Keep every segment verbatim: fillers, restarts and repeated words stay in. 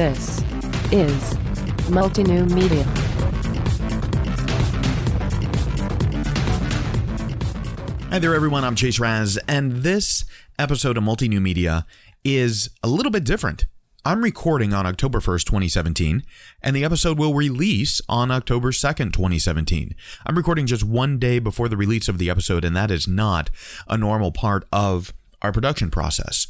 This is Multi New Media. Hi there, everyone. I'm Chase Raz, and this episode of Multi New Media is a little bit different. I'm recording on October first, twenty seventeen, and the episode will release on October second, twenty seventeen. I'm recording just one day before the release of the episode, and that is not a normal part of our production process.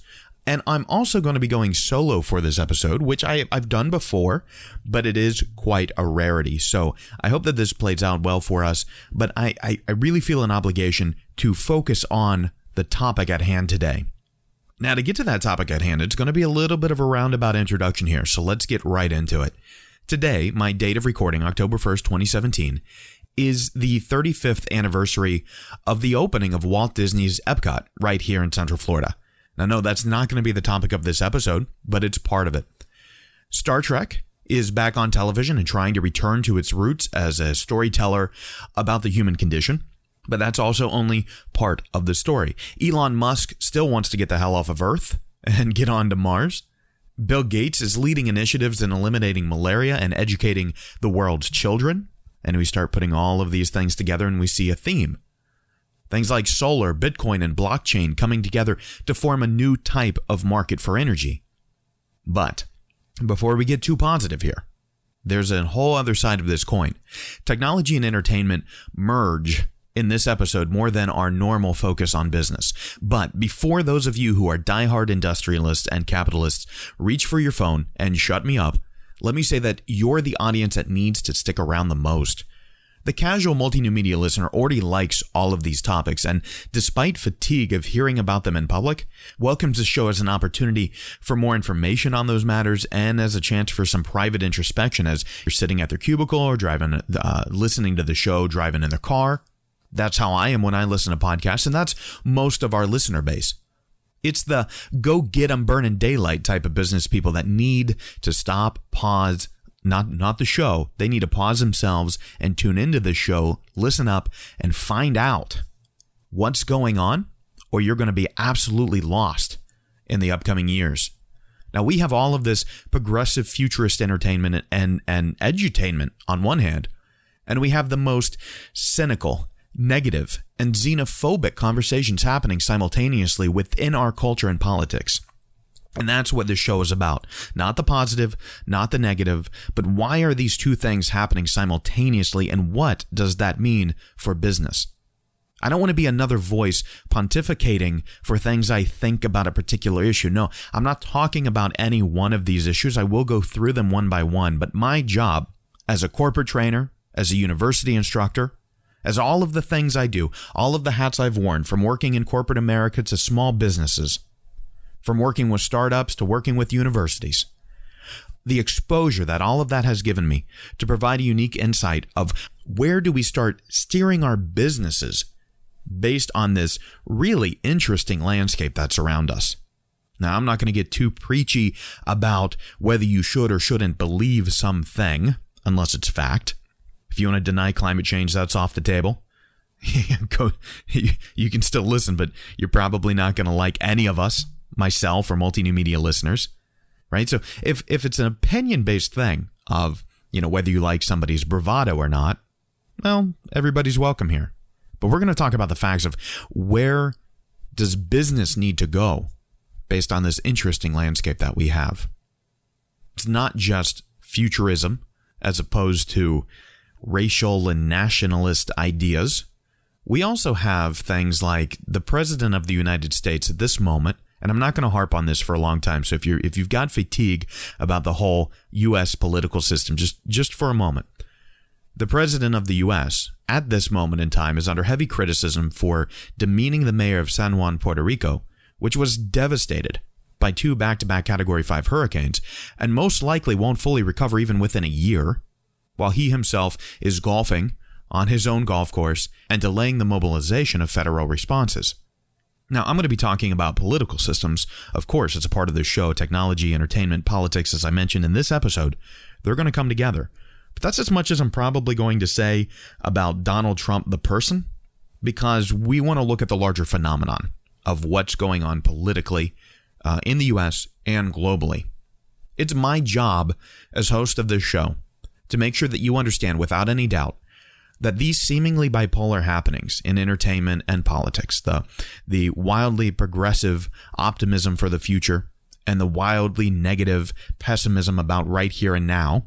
And I'm also going to be going solo for this episode, which I, I've done before, but it is quite a rarity. So I hope that this plays out well for us, but I, I, I really feel an obligation to focus on the topic at hand today. Now, to get to that topic at hand, it's going to be a little bit of a roundabout introduction here, so let's get right into it. Today, my date of recording, October first, twenty seventeen, is the thirty-fifth anniversary of the opening of Walt Disney's Epcot right here in Central Florida. Now, no, that's not going to be the topic of this episode, but it's part of it. Star Trek is back on television and trying to return to its roots as a storyteller about the human condition. But that's also only part of the story. Elon Musk still wants to get the hell off of Earth and get on to Mars. Bill Gates is leading initiatives in eliminating malaria and educating the world's children. And we start putting all of these things together and we see a theme. Things like solar, Bitcoin, and blockchain coming together to form a new type of market for energy. But before we get too positive here, there's a whole other side of this coin. Technology and entertainment merge in this episode more than our normal focus on business. But before those of you who are diehard industrialists and capitalists reach for your phone and shut me up, let me say that you're the audience that needs to stick around the most. The casual multi-new media listener already likes all of these topics and, despite fatigue of hearing about them in public, welcomes the show as an opportunity for more information on those matters and as a chance for some private introspection as you're sitting at their cubicle or driving, uh, listening to the show, driving in their car. That's how I am when I listen to podcasts, and that's most of our listener base. It's the go get 'em burning daylight type of business people that need to stop, pause, not not the show. They need to pause themselves and tune into the show, listen up, and find out what's going on, or you're going to be absolutely lost in the upcoming years. Now, we have all of this progressive futurist entertainment and, and edutainment on one hand, and we have the most cynical, negative, and xenophobic conversations happening simultaneously within our culture and politics. And that's what this show is about. Not the positive, not the negative, but why are these two things happening simultaneously and what does that mean for business? I don't want to be another voice pontificating for things I think about a particular issue. No, I'm not talking about any one of these issues. I will go through them one by one, but my job as a corporate trainer, as a university instructor, as all of the things I do, all of the hats I've worn, from working in corporate America to small businesses, from working with startups to working with universities, the exposure that all of that has given me to provide a unique insight of where do we start steering our businesses based on this really interesting landscape that's around us. Now, I'm not going to get too preachy about whether you should or shouldn't believe something unless it's fact. If you want to deny climate change, that's off the table. Go, you can still listen, but you're probably not going to like any of us, myself or multi-new media listeners, right? So if, if it's an opinion-based thing of, you know, whether you like somebody's bravado or not, well, everybody's welcome here. But we're going to talk about the facts of where does business need to go based on this interesting landscape that we have. It's not just futurism as opposed to racial and nationalist ideas. We also have things like the president of the United States at this moment, and I'm not going to harp on this for a long time. So if you're if you've got fatigue about the whole U S political system, just just for a moment, the president of the U S at this moment in time is under heavy criticism for demeaning the mayor of San Juan, Puerto Rico, which was devastated by two back-to-back Category five hurricanes and most likely won't fully recover even within a year, while he himself is golfing on his own golf course and delaying the mobilization of federal responses. Now, I'm going to be talking about political systems. Of course, it's a part of this show, technology, entertainment, politics, as I mentioned in this episode. They're going to come together. But that's as much as I'm probably going to say about Donald Trump, the person, because we want to look at the larger phenomenon of what's going on politically uh, in the U S and globally. It's my job as host of this show to make sure that you understand without any doubt that these seemingly bipolar happenings in entertainment and politics, the the wildly progressive optimism for the future and the wildly negative pessimism about right here and now,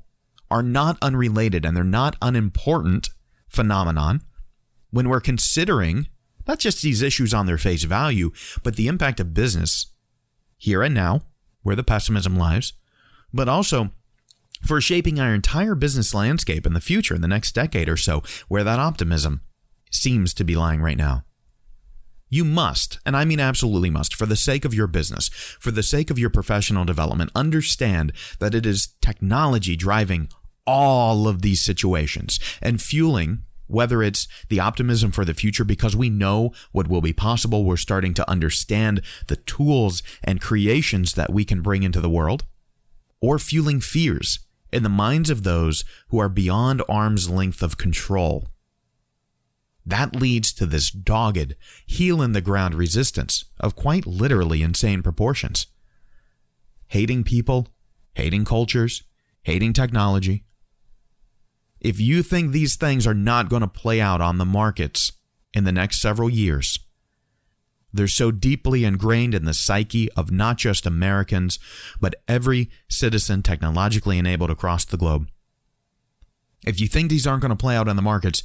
are not unrelated, and they're not unimportant phenomenon when we're considering not just these issues on their face value, but the impact of business here and now, where the pessimism lies, but also for shaping our entire business landscape in the future, in the next decade or so, where that optimism seems to be lying right now. You must, and I mean absolutely must, for the sake of your business, for the sake of your professional development, understand that it is technology driving all of these situations and fueling, whether it's the optimism for the future because we know what will be possible, we're starting to understand the tools and creations that we can bring into the world, or fueling fears in the minds of those who are beyond arm's length of control. That leads to this dogged, heel-in-the-ground resistance of quite literally insane proportions. Hating people, hating cultures, hating technology. If you think these things are not going to play out on the markets in the next several years, they're so deeply ingrained in the psyche of not just Americans, but every citizen technologically enabled across the globe. If you think these aren't going to play out on the markets,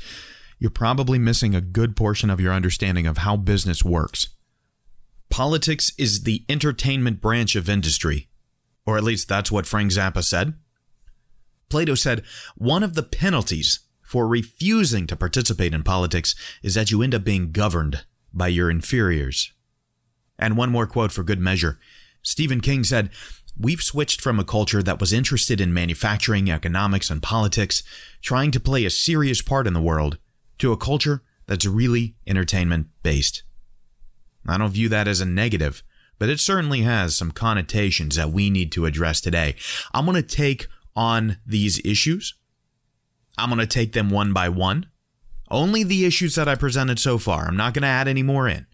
you're probably missing a good portion of your understanding of how business works. Politics is the entertainment branch of industry, or at least that's what Frank Zappa said. Plato said, one of the penalties for refusing to participate in politics is that you end up being governed by your inferiors. And one more quote for good measure. Stephen King said, we've switched from a culture that was interested in manufacturing, economics, and politics, trying to play a serious part in the world, to a culture that's really entertainment-based. I don't view that as a negative, but it certainly has some connotations that we need to address today. I'm going to take on these issues. I'm going to take them one by one. Only the issues that I presented so far. I'm not going to add any more in.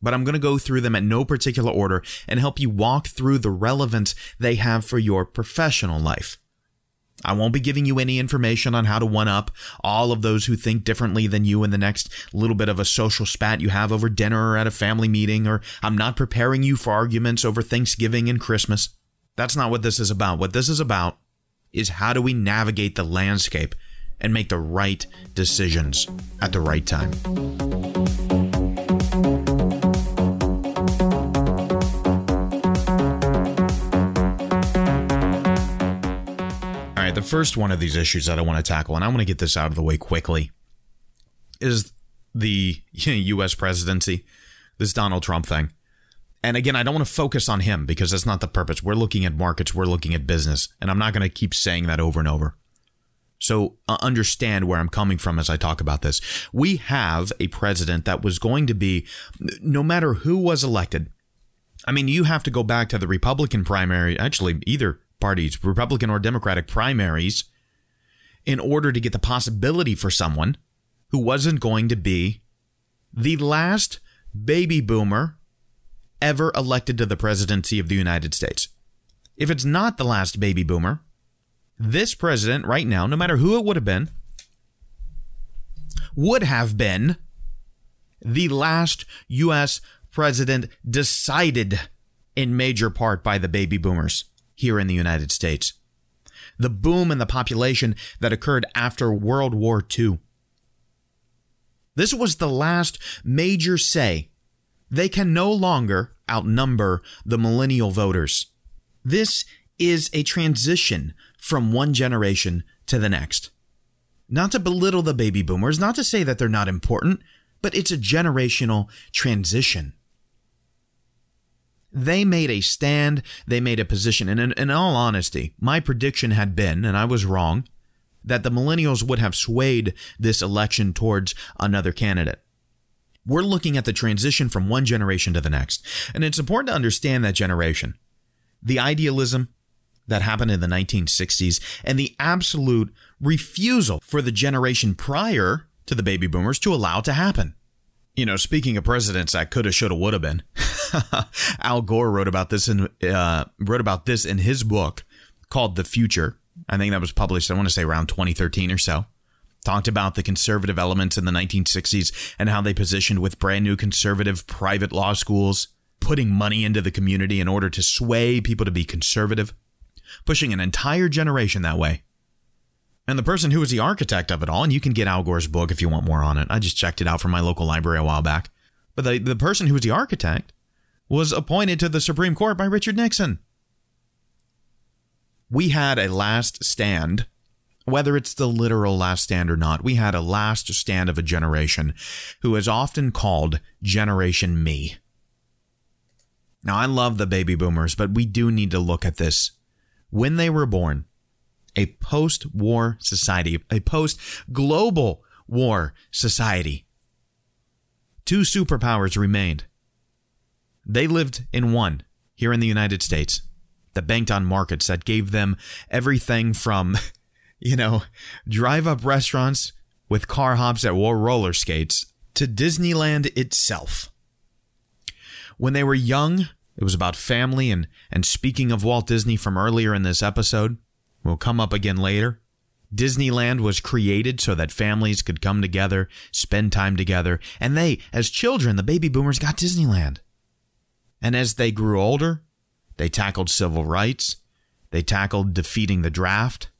But I'm going to go through them at no particular order and help you walk through the relevance they have for your professional life. I won't be giving you any information on how to one-up all of those who think differently than you in the next little bit of a social spat you have over dinner or at a family meeting, or I'm not preparing you for arguments over Thanksgiving and Christmas. That's not what this is about. What this is about is how do we navigate the landscape and make the right decisions at the right time. The first one of these issues that I want to tackle, and I want to get this out of the way quickly, is the U S presidency, this Donald Trump thing. And again, I don't want to focus on him because that's not the purpose. We're looking at markets. We're looking at business. And I'm not going to keep saying that over and over. So uh, understand where I'm coming from as I talk about this. We have a president that was going to be, no matter who was elected. I mean, you have to go back to the Republican primary, actually, either parties, Republican or Democratic primaries, in order to get the possibility for someone who wasn't going to be the last baby boomer ever elected to the presidency of the United States. If it's not the last baby boomer, this president right now, no matter who it would have been, would have been the last U S president decided in major part by the baby boomers here in the United States. The boom in the population that occurred after World War Two. This was the last major say. They can no longer outnumber the millennial voters. This is a transition from one generation to the next. Not to belittle the baby boomers, not to say that they're not important, but it's a generational transition. They made a stand, they made a position, and in, in all honesty, my prediction had been, and I was wrong, that the millennials would have swayed this election towards another candidate. We're looking at the transition from one generation to the next, and it's important to understand that generation. The idealism that happened in the nineteen sixties and the absolute refusal for the generation prior to the baby boomers to allow it to happen. You know, speaking of presidents that coulda, shoulda, woulda been, Al Gore wrote about this in uh, wrote about this in his book, called The Future. I think that was published, I want to say, around twenty thirteen or so. Talked about the conservative elements in the nineteen sixties and how they positioned with brand new conservative private law schools, putting money into the community in order to sway people to be conservative, pushing an entire generation that way. And the person who was the architect of it all, and you can get Al Gore's book if you want more on it. I just checked it out from my local library a while back. But the, the person who was the architect was appointed to the Supreme Court by Richard Nixon. We had a last stand, whether it's the literal last stand or not. We had a last stand of a generation who is often called Generation Me. Now, I love the baby boomers, but we do need to look at this. When they were born, a post-war society, a post-global war society, two superpowers remained. They lived in one here in the United States that banked on markets that gave them everything from, you know, drive-up restaurants with car hops that wore roller skates to Disneyland itself. When they were young, it was about family. And, and speaking of Walt Disney from earlier in this episode, we'll come up again later. Disneyland was created so that families could come together, spend time together. And they, as children, the baby boomers got Disneyland. And as they grew older, they tackled civil rights. They tackled defeating the draft.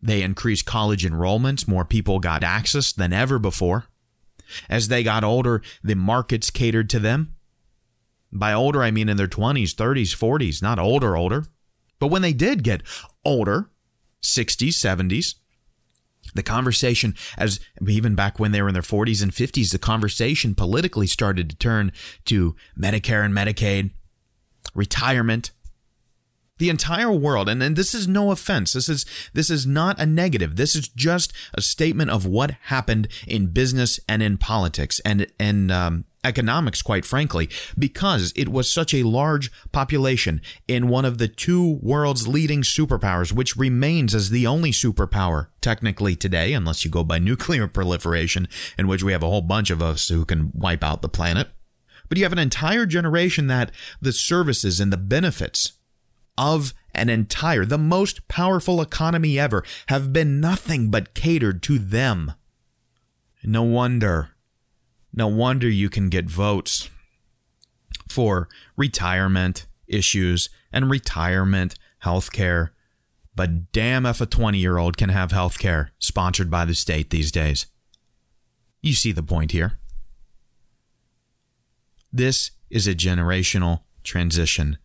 They increased college enrollments. More people got access than ever before. As they got older, the markets catered to them. By older, I mean in their twenties, thirties, forties, not older, older. But when they did get older, sixties, seventies, the conversation, as even back when they were in their forties and fifties, the conversation politically started to turn to Medicare and Medicaid, retirement. The entire world, and, and this is no offense, this is this is not a negative, this is just a statement of what happened in business and in politics and, and um, economics, quite frankly, because it was such a large population in one of the two world's leading superpowers, which remains as the only superpower technically today, unless you go by nuclear proliferation, in which we have a whole bunch of us who can wipe out the planet. But you have an entire generation that the services and the benefits of an entire, the most powerful economy ever, have been nothing but catered to them. No wonder, no wonder you can get votes for retirement issues and retirement health care. But damn if a twenty-year-old can have health care sponsored by the state these days. You see the point here. This is a generational transition.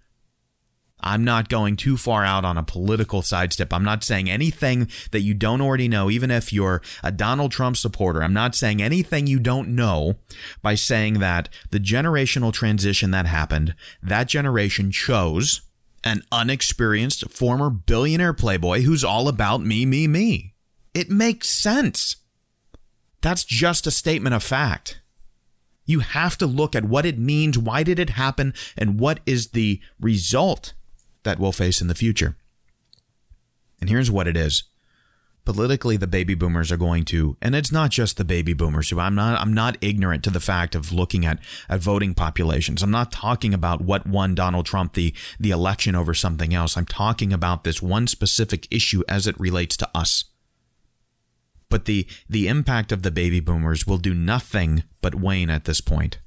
I'm not going too far out on a political sidestep. I'm not saying anything that you don't already know, even if you're a Donald Trump supporter. I'm not saying anything you don't know by saying that the generational transition that happened, that generation chose an unexperienced former billionaire playboy who's all about me, me, me. It makes sense. That's just a statement of fact. You have to look at what it means, why did it happen, and what is the result that we'll face in the future. And here's what it is. Politically, the baby boomers are going to, and it's not just the baby boomers. I'm not I'm not ignorant to the fact of looking at, at voting populations. I'm not talking about what won Donald Trump the, the election over something else. I'm talking about this one specific issue as it relates to us. But the, the impact of the baby boomers will do nothing but wane at this point.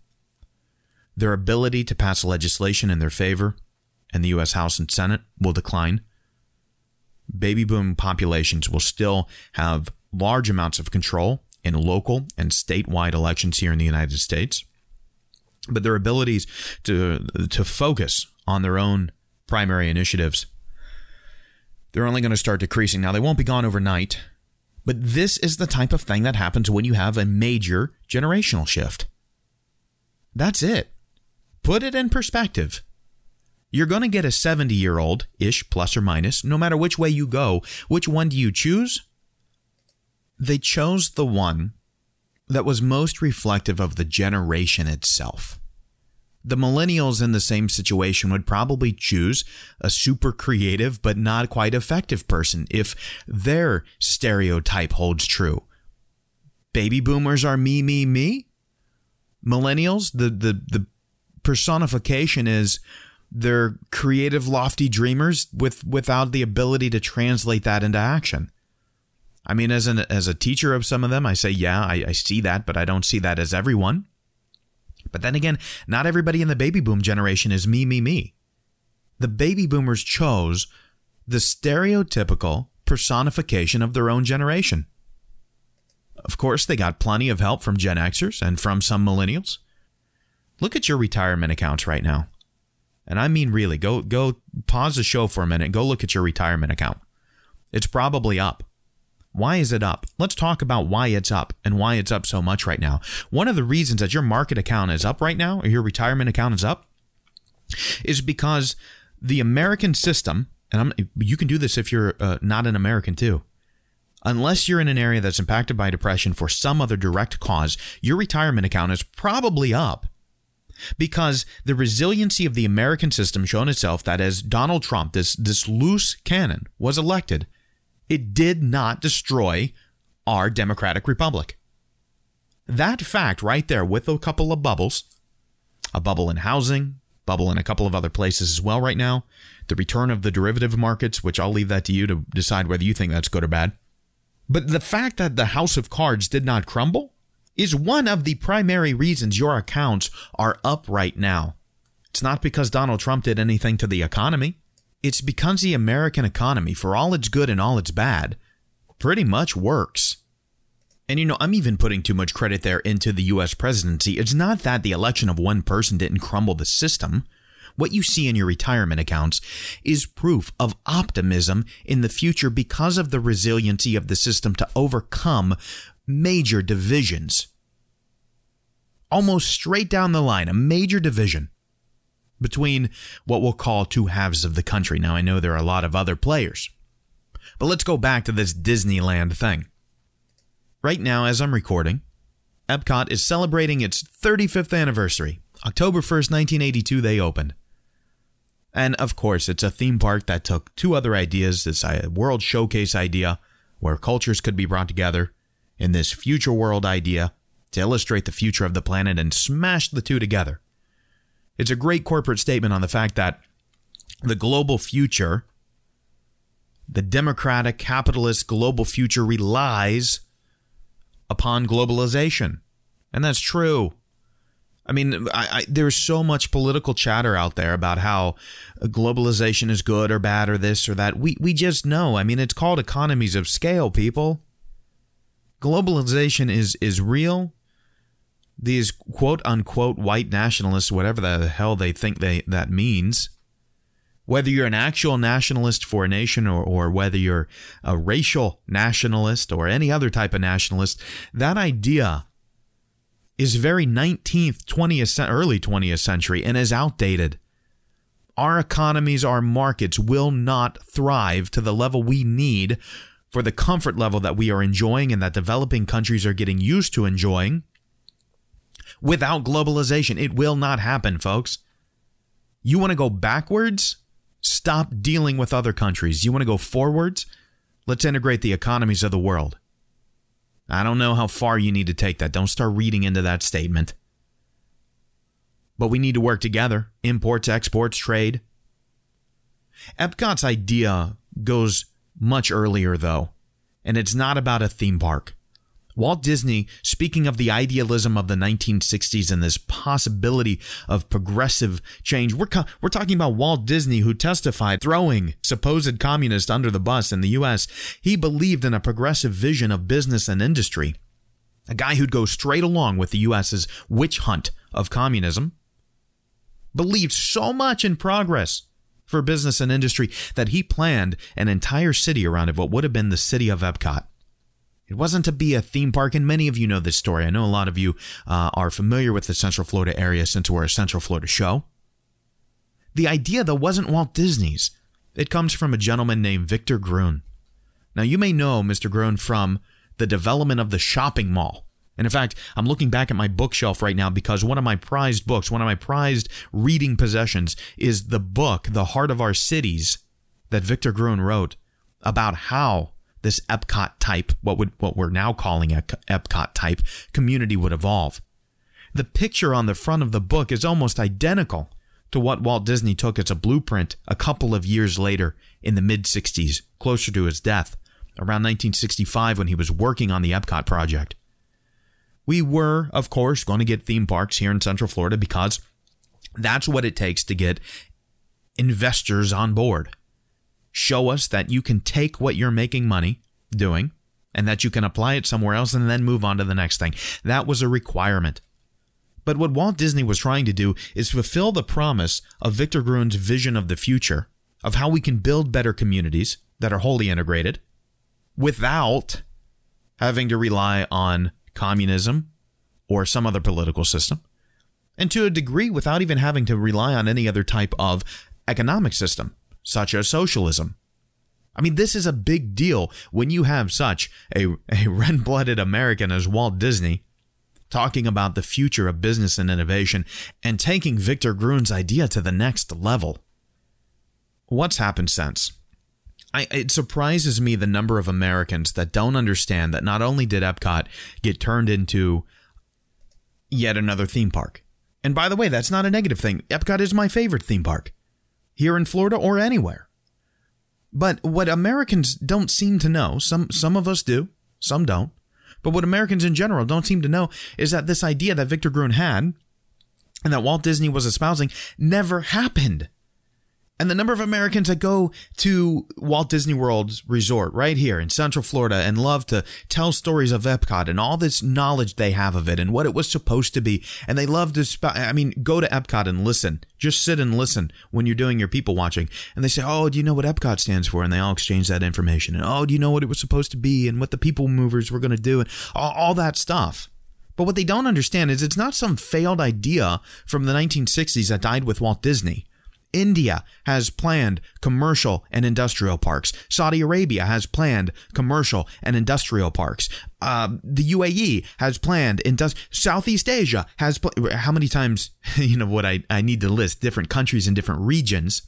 Their ability to pass legislation in their favor and the U S House and Senate will decline. Baby boom populations will still have large amounts of control in local and statewide elections here in the United States. But their abilities to, to focus on their own primary initiatives, they're only going to start decreasing. Now, they won't be gone overnight, but this is the type of thing that happens when you have a major generational shift. That's it. Put it in perspective. You're going to get a seventy-year-old-ish, plus or minus, no matter which way you go. Which one do you choose? They chose the one that was most reflective of the generation itself. The millennials in the same situation would probably choose a super creative but not quite effective person if their stereotype holds true. Baby boomers are me, me, me. Millennials, the, the, the personification is They're creative, lofty dreamers with without the ability to translate that into action. I mean, as an as a teacher of some of them, I say, yeah, I, I see that, but I don't see that as everyone. But then again, not everybody in the baby boom generation is me, me, me. The baby boomers chose the stereotypical personification of their own generation. Of course, they got plenty of help from Gen Xers and from some millennials. Look at your retirement accounts right now. And I mean, really, go go pause the show for a minute and go look at your retirement account. It's probably up. Why is it up? Let's talk about why it's up and why it's up so much right now. One of the reasons that your market account is up right now, or your retirement account is up, is because the American system, and I'm, you can do this if you're uh, not an American too, unless you're in an area that's impacted by depression for some other direct cause, your retirement account is probably up because the resiliency of the American system shown itself that as Donald Trump, this, this loose cannon, was elected, it did not destroy our democratic republic. That fact right there, with a couple of bubbles, a bubble in housing, bubble in a couple of other places as well right now, the return of the derivative markets, which I'll leave that to you to decide whether you think that's good or bad. But the fact that the house of cards did not crumble is one of the primary reasons your accounts are up right now. It's not because Donald Trump did anything to the economy. It's because the American economy, for all its good and all its bad, pretty much works. And, you know, I'm even putting too much credit there into the U S presidency. It's not that the election of one person didn't crumble the system. What you see in your retirement accounts is proof of optimism in the future because of the resiliency of the system to overcome major divisions. Almost straight down the line, a major division between what we'll call two halves of the country. Now, I know there are a lot of other players, but let's go back to this Disneyland thing. Right now, as I'm recording, Epcot is celebrating its thirty-fifth anniversary. October first, nineteen eighty-two, they opened. And of course, it's a theme park that took two other ideas, this world showcase idea where cultures could be brought together, and this future world idea to illustrate the future of the planet, and smashed the two together. It's a great corporate statement on the fact that the global future, the democratic, capitalist global future, relies upon globalization. And that's true. I mean, I, I, there's so much political chatter out there about how globalization is good or bad or this or that. We we just know. I mean, it's called economies of scale, people. Globalization is is real. These quote unquote white nationalists, whatever the hell they think they that means, whether you're an actual nationalist for a nation or, or whether you're a racial nationalist or any other type of nationalist, that idea is very nineteenth, twentieth, early twentieth century and is outdated. Our economies, our markets will not thrive to the level we need for the comfort level that we are enjoying and that developing countries are getting used to enjoying without globalization. It will not happen, folks. You want to go backwards? Stop dealing with other countries. You want to go forwards? Let's integrate the economies of the world. I don't know how far you need to take that. Don't start reading into that statement. But we need to work together. Imports, exports, trade. Epcot's idea goes much earlier, though, and it's not about a theme park. Walt Disney, speaking of the idealism of the nineteen sixties and this possibility of progressive change, we're co- we're talking about Walt Disney, who testified throwing supposed communists under the bus in the U S. He believed in a progressive vision of business and industry, a guy who'd go straight along with the U S's witch hunt of communism, believed so much in progress for business and industry that he planned an entire city around it, what would have been the city of Epcot. It wasn't to be a theme park, and many of you know this story. I know a lot of you uh, are familiar with the Central Florida area since we're a Central Florida show. The idea, though, wasn't Walt Disney's. It comes from a gentleman named Victor Gruen. Now, you may know Mister Gruen from the development of the shopping mall. And in fact, I'm looking back at my bookshelf right now because one of my prized books, one of my prized reading possessions is the book, The Heart of Our Cities, that Victor Gruen wrote about how this Epcot type, what would what we're now calling a Epcot type community, would evolve. The picture on the front of the book is almost identical to what Walt Disney took as a blueprint a couple of years later in the mid-sixties, closer to his death, around nineteen sixty-five when he was working on the Epcot project. We were, of course, going to get theme parks here in Central Florida because that's what it takes to get investors on board. Show us that you can take what you're making money doing and that you can apply it somewhere else and then move on to the next thing. That was a requirement. But what Walt Disney was trying to do is fulfill the promise of Victor Gruen's vision of the future, of how we can build better communities that are wholly integrated without having to rely on communism or some other political system, and to a degree without even having to rely on any other type of economic system, such as socialism. I mean, this is a big deal when you have such a, a red-blooded American as Walt Disney talking about the future of business and innovation and taking Victor Gruen's idea to the next level. What's happened since? I, it surprises me the number of Americans that don't understand that not only did Epcot get turned into yet another theme park. And by the way, that's not a negative thing. Epcot is my favorite theme park here in Florida or anywhere. But what Americans don't seem to know, some some of us do, some don't. But what Americans in general don't seem to know is that this idea that Victor Gruen had and that Walt Disney was espousing never happened. And the number of Americans that go to Walt Disney World's resort right here in Central Florida and love to tell stories of Epcot and all this knowledge they have of it and what it was supposed to be. And they love to, sp- I mean, go to Epcot and listen. Just sit and listen when you're doing your people watching. And they say, oh, do you know what Epcot stands for? And they all exchange that information. And oh, do you know what it was supposed to be and what the people movers were going to do and all, all that stuff. But what they don't understand is it's not some failed idea from the nineteen sixties that died with Walt Disney. India has planned commercial and industrial parks. Saudi Arabia has planned commercial and industrial parks. Uh, the U A E has planned industri- Southeast Asia has. Pl- How many times, you know, what I, I need to list different countries and different regions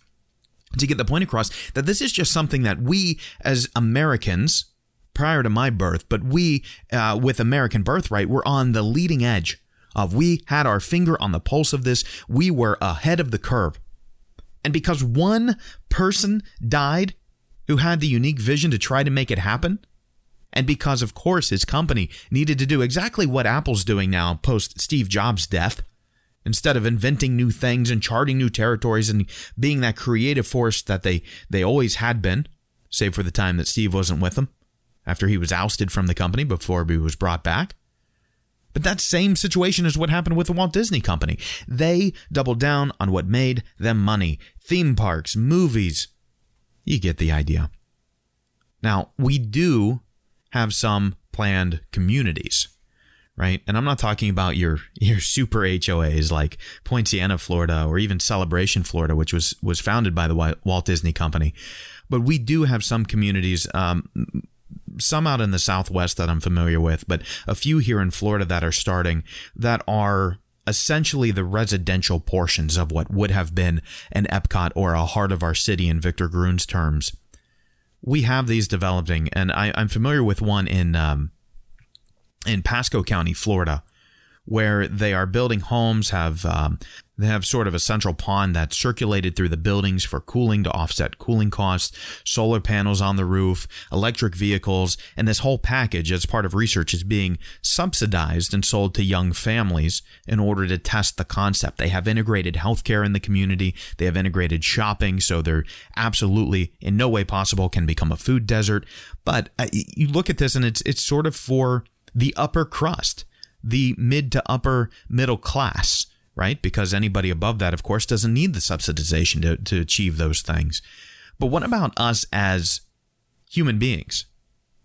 to get the point across that this is just something that we as Americans prior to my birth, but we uh, with American birthright, were on the leading edge of. We had our finger on the pulse of this. We were ahead of the curve. And because one person died who had the unique vision to try to make it happen, and because, of course, his company needed to do exactly what Apple's doing now post Steve Jobs' death, instead of inventing new things and charting new territories and being that creative force that they, they always had been, save for the time that Steve wasn't with them after he was ousted from the company before he was brought back. But that same situation is what happened with the Walt Disney Company. They doubled down on what made them money. Theme parks, movies. You get the idea. Now, we do have some planned communities, right? And I'm not talking about your, your super H O As like Poinciana, Florida, or even Celebration, Florida, which was, was founded by the Walt Disney Company. But we do have some communities, um, some out in the Southwest that I'm familiar with, but a few here in Florida that are starting that are essentially the residential portions of what would have been an Epcot or a Heart of Our City in Victor Gruen's terms. We have these developing, and I, I'm familiar with one in um, in Pasco County, Florida, where they are building homes, have um, they have sort of a central pond that's circulated through the buildings for cooling to offset cooling costs, solar panels on the roof, electric vehicles, and this whole package as part of research is being subsidized and sold to young families in order to test the concept. They have integrated healthcare in the community. They have integrated shopping, so they're absolutely in no way possible can become a food desert. But uh, you look at this and it's it's sort of for the upper crust, the mid to upper middle class, right? Because anybody above that, of course, doesn't need the subsidization to, to achieve those things. But what about us as human beings?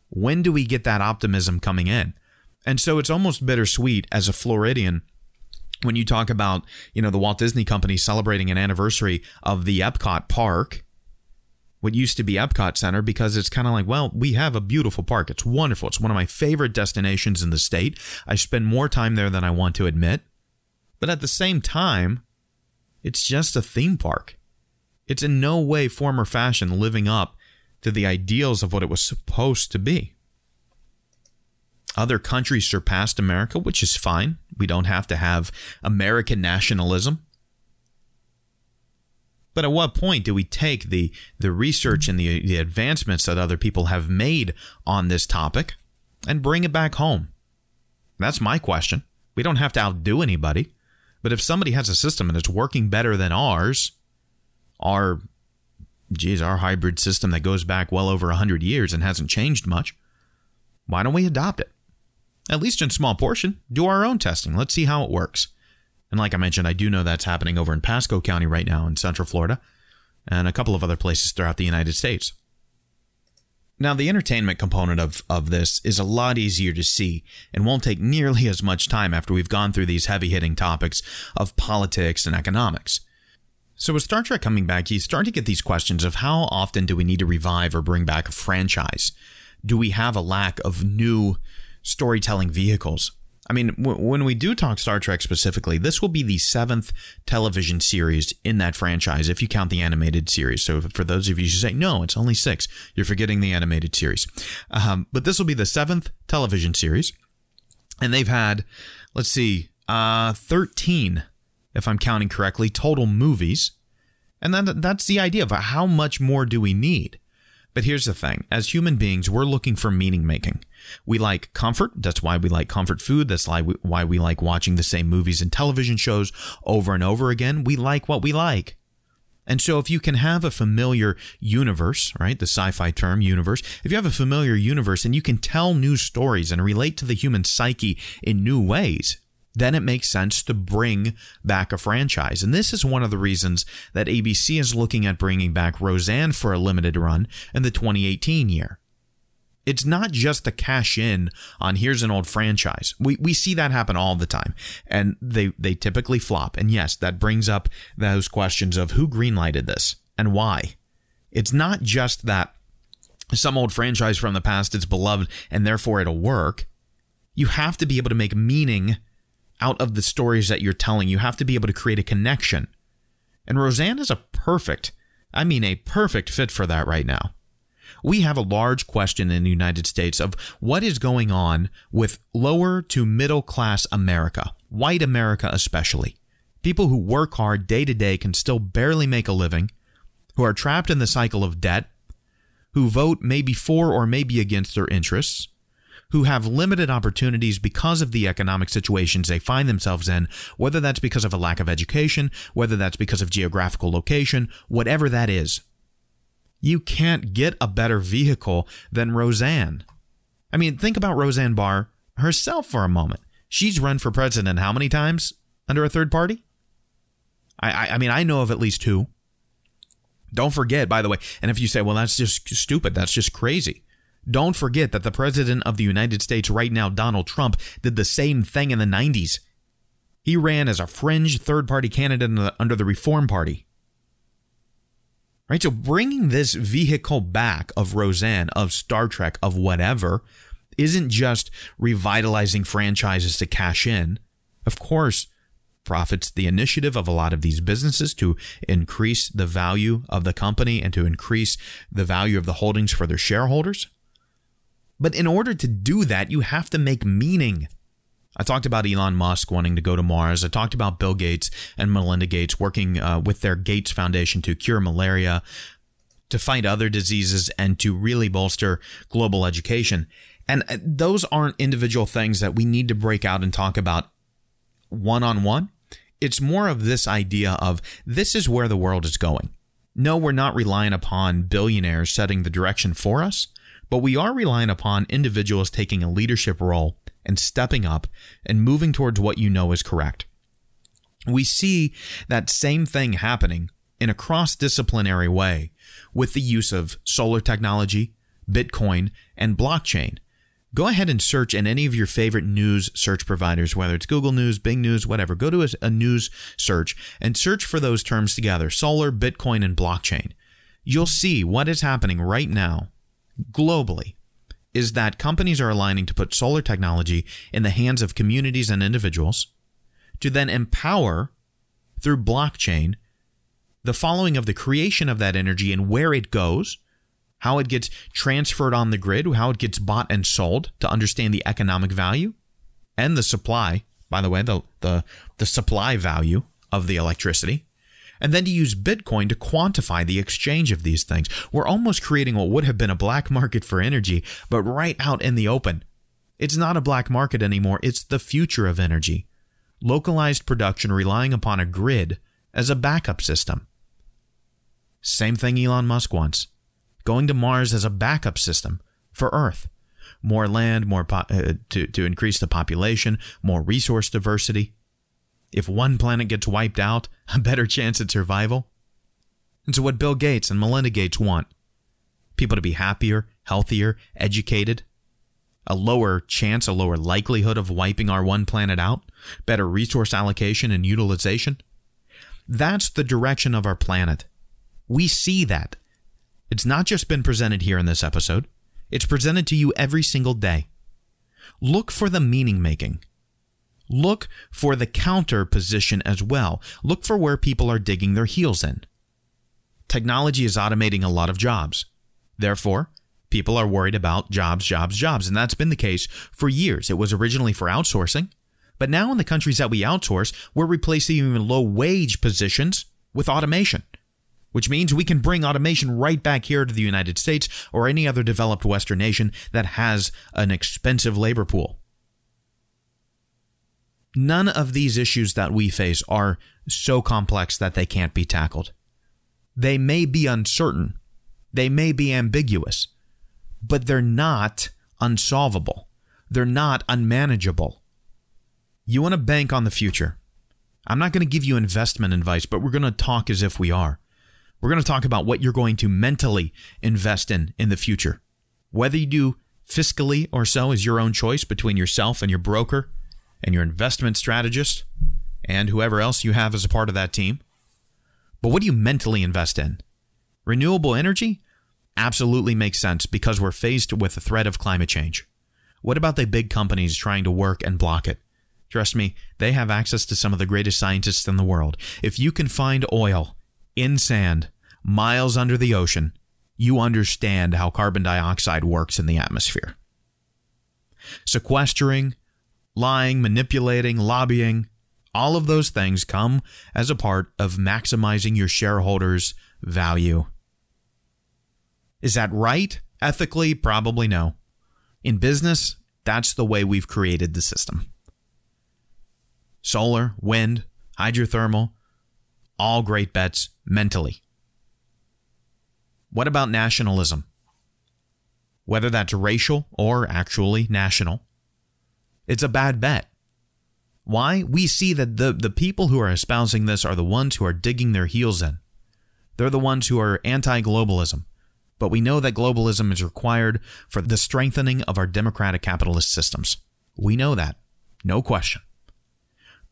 When do we get that optimism coming in? And so it's almost bittersweet as a Floridian when you talk about, you know, the Walt Disney Company celebrating an anniversary of the Epcot Park, what used to be Epcot Center, because it's kind of like, well, we have a beautiful park. It's wonderful. It's one of my favorite destinations in the state. I spend more time there than I want to admit. But at the same time, it's just a theme park. It's in no way, form, or fashion living up to the ideals of what it was supposed to be. Other countries surpassed America, which is fine. We don't have to have American nationalism. But at what point do we take the the research and the, the advancements that other people have made on this topic and bring it back home? That's my question. We don't have to outdo anybody. But if somebody has a system and it's working better than ours, our, geez, our hybrid system that goes back well over one hundred years and hasn't changed much, why don't we adopt it? At least in small portion, do our own testing. Let's see how it works. And like I mentioned, I do know that's happening over in Pasco County right now in Central Florida and a couple of other places throughout the United States. Now, the entertainment component of, of this is a lot easier to see and won't take nearly as much time after we've gone through these heavy-hitting topics of politics and economics. So with Star Trek coming back, you start to get these questions of how often do we need to revive or bring back a franchise? Do we have a lack of new storytelling vehicles? I mean, w- when we do talk Star Trek specifically, this will be the seventh television series in that franchise, if you count the animated series. So for those of you who say, no, it's only six, you're forgetting the animated series. Um, but this will be the seventh television series. And they've had, let's see, uh, thirteen, if I'm counting correctly, total movies. And then that's the idea of how much more do we need? But here's the thing. As human beings, we're looking for meaning making. We like comfort. That's why we like comfort food. That's why we, why we like watching the same movies and television shows over and over again. We like what we like. And so if you can have a familiar universe, right, the sci-fi term universe, if you have a familiar universe and you can tell new stories and relate to the human psyche in new ways, then it makes sense to bring back a franchise. And this is one of the reasons that A B C is looking at bringing back Roseanne for a limited run in the twenty eighteen year. It's not just to cash in on here's an old franchise. We we see that happen all the time, and they, they typically flop. And yes, that brings up those questions of who greenlighted this and why. It's not just that some old franchise from the past is beloved and therefore it'll work. You have to be able to make meaning out of the stories that you're telling. You have to be able to create a connection. And Roseanne is a perfect, I mean a perfect fit for that right now. We have a large question in the United States of what is going on with lower to middle class America, white America especially. People who work hard day to day can still barely make a living, who are trapped in the cycle of debt, who vote maybe for or maybe against their interests, who have limited opportunities because of the economic situations they find themselves in, whether that's because of a lack of education, whether that's because of geographical location, whatever that is. You can't get a better vehicle than Roseanne. I mean, think about Roseanne Barr herself for a moment. She's run for president how many times under a third party? I, I, I mean, I know of at least two. Don't forget, by the way, and if you say, well, that's just stupid, that's just crazy. Don't forget that the president of the United States right now, Donald Trump, did the same thing in the nineties. He ran as a fringe third-party candidate under the Reform Party. Right, so bringing this vehicle back of Roseanne, of Star Trek, of whatever, isn't just revitalizing franchises to cash in. Of course, profits the initiative of a lot of these businesses to increase the value of the company and to increase the value of the holdings for their shareholders. But in order to do that, you have to make meaning. I talked about Elon Musk wanting to go to Mars. I talked about Bill Gates and Melinda Gates working uh, with their Gates Foundation to cure malaria, to fight other diseases, and to really bolster global education. And those aren't individual things that we need to break out and talk about one-on-one. It's more of this idea of this is where the world is going. No, we're not relying upon billionaires setting the direction for us. But we are relying upon individuals taking a leadership role and stepping up and moving towards what you know is correct. We see that same thing happening in a cross-disciplinary way with the use of solar technology, Bitcoin, and blockchain. Go ahead and search in any of your favorite news search providers, whether it's Google News, Bing News, whatever. Go to a news search and search for those terms together, solar, Bitcoin, and blockchain. You'll see what is happening right now. Globally, is that companies are aligning to put solar technology in the hands of communities and individuals to then empower through blockchain the following of the creation of that energy and where it goes, how it gets transferred on the grid, how it gets bought and sold to understand the economic value and the supply, by the way, the the, the supply value of the electricity. and then to use Bitcoin to quantify the exchange of these things. We're almost creating what would have been a black market for energy, but right out in the open. It's not a black market anymore. It's the future of energy. Localized production relying upon a grid as a backup system. Same thing Elon Musk wants. Going to Mars as a backup system for Earth. More land, more po- uh, to, to increase the population, more resource diversity. If one planet gets wiped out, a better chance at survival. And so what Bill Gates and Melinda Gates want. People to be happier, healthier, educated. A lower chance, a lower likelihood of wiping our one planet out. Better resource allocation and utilization. That's the direction of our planet. We see that. It's not just been presented here in this episode. It's presented to you every single day. Look for the meaning making. Look for the counter position as well. Look for where people are digging their heels in. Technology is automating a lot of jobs. Therefore, people are worried about jobs, jobs, jobs. And that's been the case for years. It was originally for outsourcing. But now in the countries that we outsource, we're replacing even low-wage positions with automation, which means we can bring automation right back here to the United States or any other developed Western nation that has an expensive labor pool. None of these issues that we face are so complex that they can't be tackled. They may be uncertain. They may be ambiguous. But they're not unsolvable. They're not unmanageable. You want to bank on the future. I'm not going to give you investment advice, but we're going to talk as if we are. We're going to talk about what you're going to mentally invest in in the future. Whether you do fiscally or so is your own choice between yourself and your broker and your investment strategist and whoever else you have as a part of that team. But what do you mentally invest in? Renewable energy? Absolutely makes sense because we're faced with the threat of climate change. What about the big companies trying to work and block it? Trust me, they have access to some of the greatest scientists in the world. If you can find oil in sand, miles under the ocean, you understand how carbon dioxide works in the atmosphere. Sequestering, lying, manipulating, lobbying, all of those things come as a part of maximizing your shareholders' value. Is that right? Ethically, probably no. In business, that's the way we've created the system. Solar, wind, hydrothermal, all great bets mentally. What about nationalism? Whether that's racial or actually national, it's a bad bet. Why? We see that the, the people who are espousing this are the ones who are digging their heels in. They're the ones who are anti-globalism. But we know that globalism is required for the strengthening of our democratic capitalist systems. We know that. No question.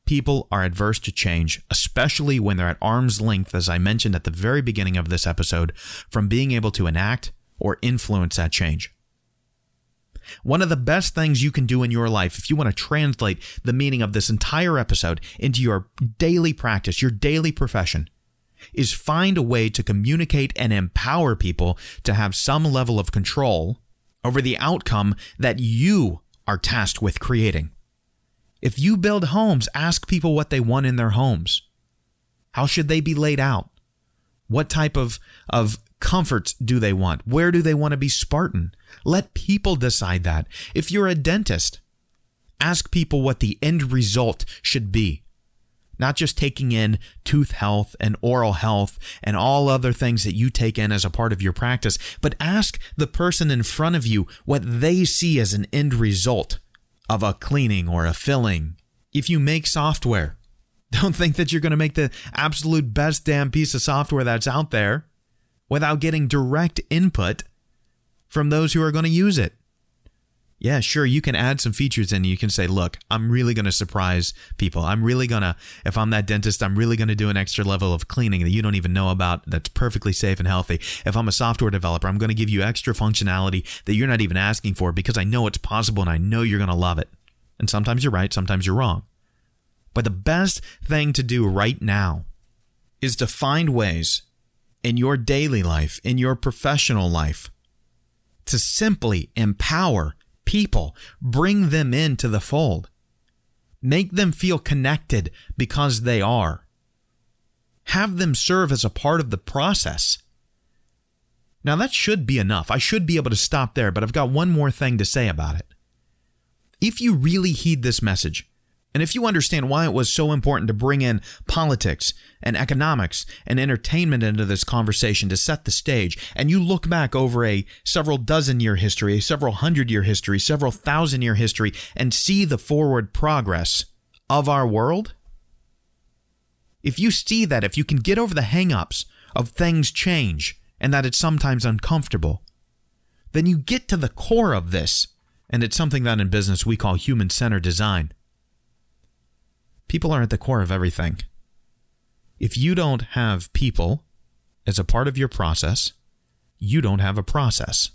People are adverse to change, especially when they're at arm's length, as I mentioned at the very beginning of this episode, from being able to enact or influence that change. One of the best things you can do in your life, if you want to translate the meaning of this entire episode into your daily practice, your daily profession, is find a way to communicate and empower people to have some level of control over the outcome that you are tasked with creating. If you build homes, ask people what they want in their homes. How should they be laid out? What type of, of comforts do they want? Where do they want to be Spartan? Let people decide that. If you're a dentist, ask people what the end result should be. Not just taking in tooth health and oral health and all other things that you take in as a part of your practice, but ask the person in front of you what they see as an end result of a cleaning or a filling. If you make software, don't think that you're going to make the absolute best damn piece of software that's out there without getting direct input from those who are going to use it. Yeah, sure, you can add some features in. You can say, look, I'm really going to surprise people. I'm really going to, if I'm that dentist, I'm really going to do an extra level of cleaning that you don't even know about that's perfectly safe and healthy. If I'm a software developer, I'm going to give you extra functionality that you're not even asking for because I know it's possible and I know you're going to love it. And sometimes you're right, sometimes you're wrong. But the best thing to do right now is to find ways in your daily life, in your professional life, to simply empower people, bring them into the fold. Make them feel connected because they are. have them serve as a part of the process. Now, that should be enough. I should be able to stop there, but I've got one more thing to say about it. If you really heed this message, and if you understand why it was so important to bring in politics and economics and entertainment into this conversation to set the stage, and you look back over a several dozen year history, a several hundred year history, several thousand year history, and see the forward progress of our world, if you see that, if you can get over the hangups of things change and that it's sometimes uncomfortable, then you get to the core of this, and it's something that in business we call human-centered design. People are at the core of everything. If you don't have people as a part of your process, you don't have a process.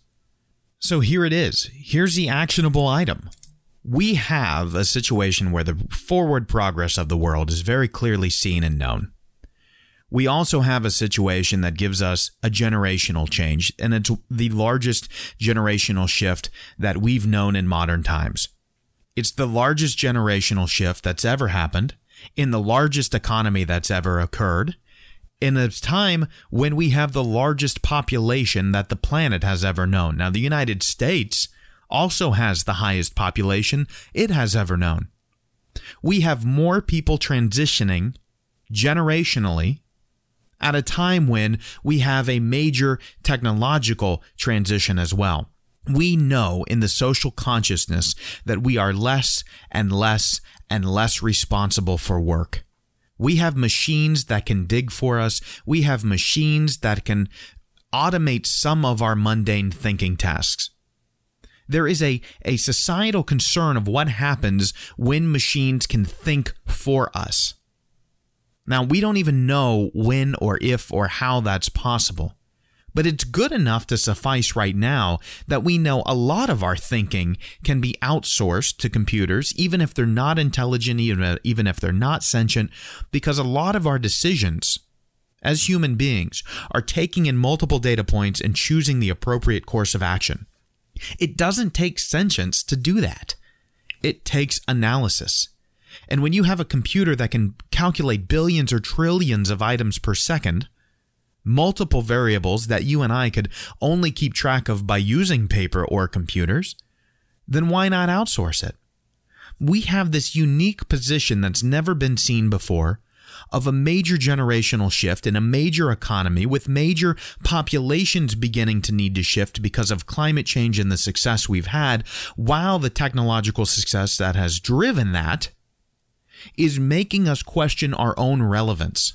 So here it is. Here's the actionable item. We have a situation where the forward progress of the world is very clearly seen and known. We also have a situation that gives us a generational change, and it's the largest generational shift that we've known in modern times. It's the largest generational shift that's ever happened in the largest economy that's ever occurred in a time when we have the largest population that the planet has ever known. Now, the United States also has the highest population it has ever known. We have more people transitioning generationally at a time when we have a major technological transition as well. We know in the social consciousness that we are less and less and less responsible for work. We have machines that can dig for us. We have machines that can automate some of our mundane thinking tasks. There is a, a societal concern of what happens when machines can think for us. Now, we don't even know when or if or how that's possible. But it's good enough to suffice right now that we know a lot of our thinking can be outsourced to computers, even if they're not intelligent, even if they're not sentient, because a lot of our decisions as human beings are taking in multiple data points and choosing the appropriate course of action. It doesn't take sentience to do that. It takes analysis. And when you have a computer that can calculate billions or trillions of items per second, multiple variables that you and I could only keep track of by using paper or computers, then why not outsource it? We have this unique position that's never been seen before of a major generational shift in a major economy with major populations beginning to need to shift because of climate change and the success we've had, while the technological success that has driven that is making us question our own relevance.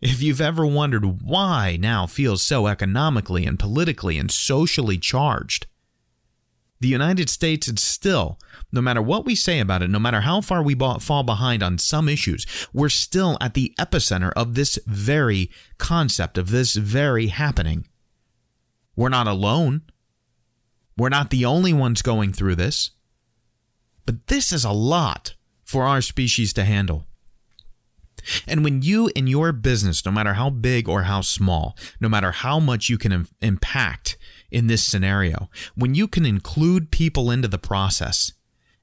If you've ever wondered why now feels so economically and politically and socially charged, the United States is still, no matter what we say about it, no matter how far we fall behind on some issues, we're still at the epicenter of this very concept, of this very happening. We're not alone. We're not the only ones going through this. But this is a lot for our species to handle. And when you in your business, no matter how big or how small, no matter how much you can im- impact in this scenario, when you can include people into the process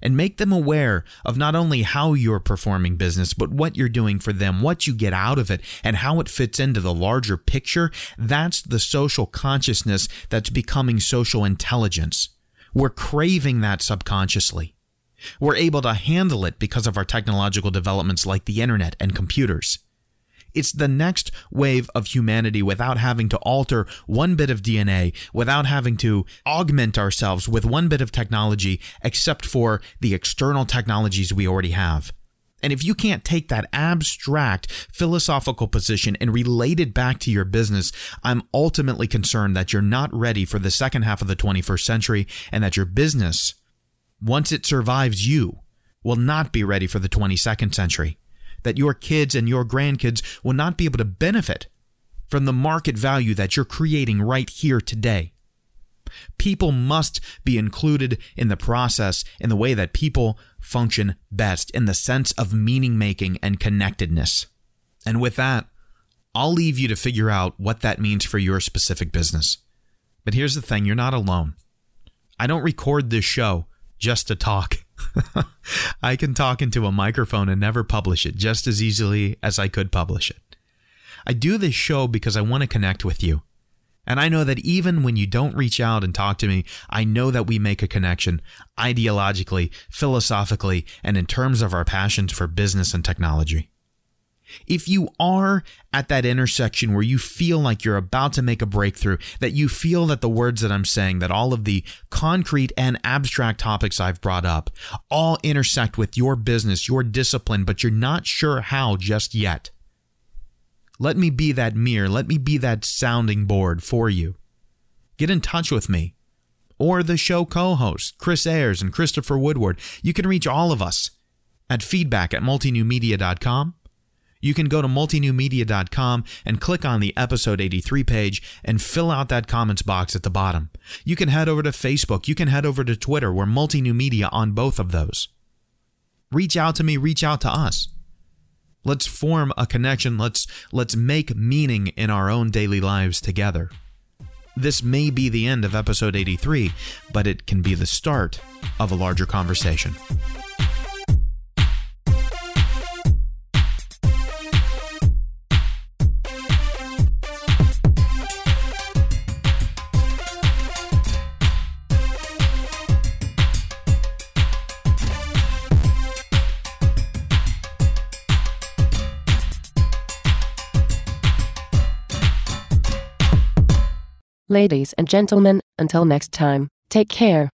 and make them aware of not only how you're performing business, but what you're doing for them, what you get out of it, and how it fits into the larger picture, that's the social consciousness that's becoming social intelligence. We're craving that subconsciously. We're able to handle it because of our technological developments like the internet and computers. It's the next wave of humanity without having to alter one bit of D N A, without having to augment ourselves with one bit of technology except for the external technologies we already have. And if you can't take that abstract philosophical position and relate it back to your business, I'm ultimately concerned that you're not ready for the second half of the twenty-first century and that your business, once it survives you, will not be ready for the twenty-second century, that your kids and your grandkids will not be able to benefit from the market value that you're creating right here today. People must be included in the process in the way that people function best, in the sense of meaning-making and connectedness. And with that, I'll leave you to figure out what that means for your specific business. But here's the thing, you're not alone. I don't record this show just to talk. I can talk into a microphone and never publish it just as easily as I could publish it. I do this show because I want to connect with you. And I know that even when you don't reach out and talk to me, I know that we make a connection ideologically, philosophically, and in terms of our passions for business and technology. If you are at that intersection where you feel like you're about to make a breakthrough, that you feel that the words that I'm saying, that all of the concrete and abstract topics I've brought up all intersect with your business, your discipline, but you're not sure how just yet, let me be that mirror. Let me be that sounding board for you. Get in touch with me or the show co-hosts, Chris Ayers and Christopher Woodward. You can reach all of us at feedback at multinewmedia dot com. You can go to multinewmedia dot com and click on the episode eighty-three page and fill out that comments box at the bottom. You can head over to Facebook. You can head over to Twitter. We're Multi New Media on both of those. Reach out to me. Reach out to us. Let's form a connection. Let's let's make meaning in our own daily lives together. This may be the end of episode eighty-three, but it can be the start of a larger conversation. Ladies and gentlemen, until next time, take care.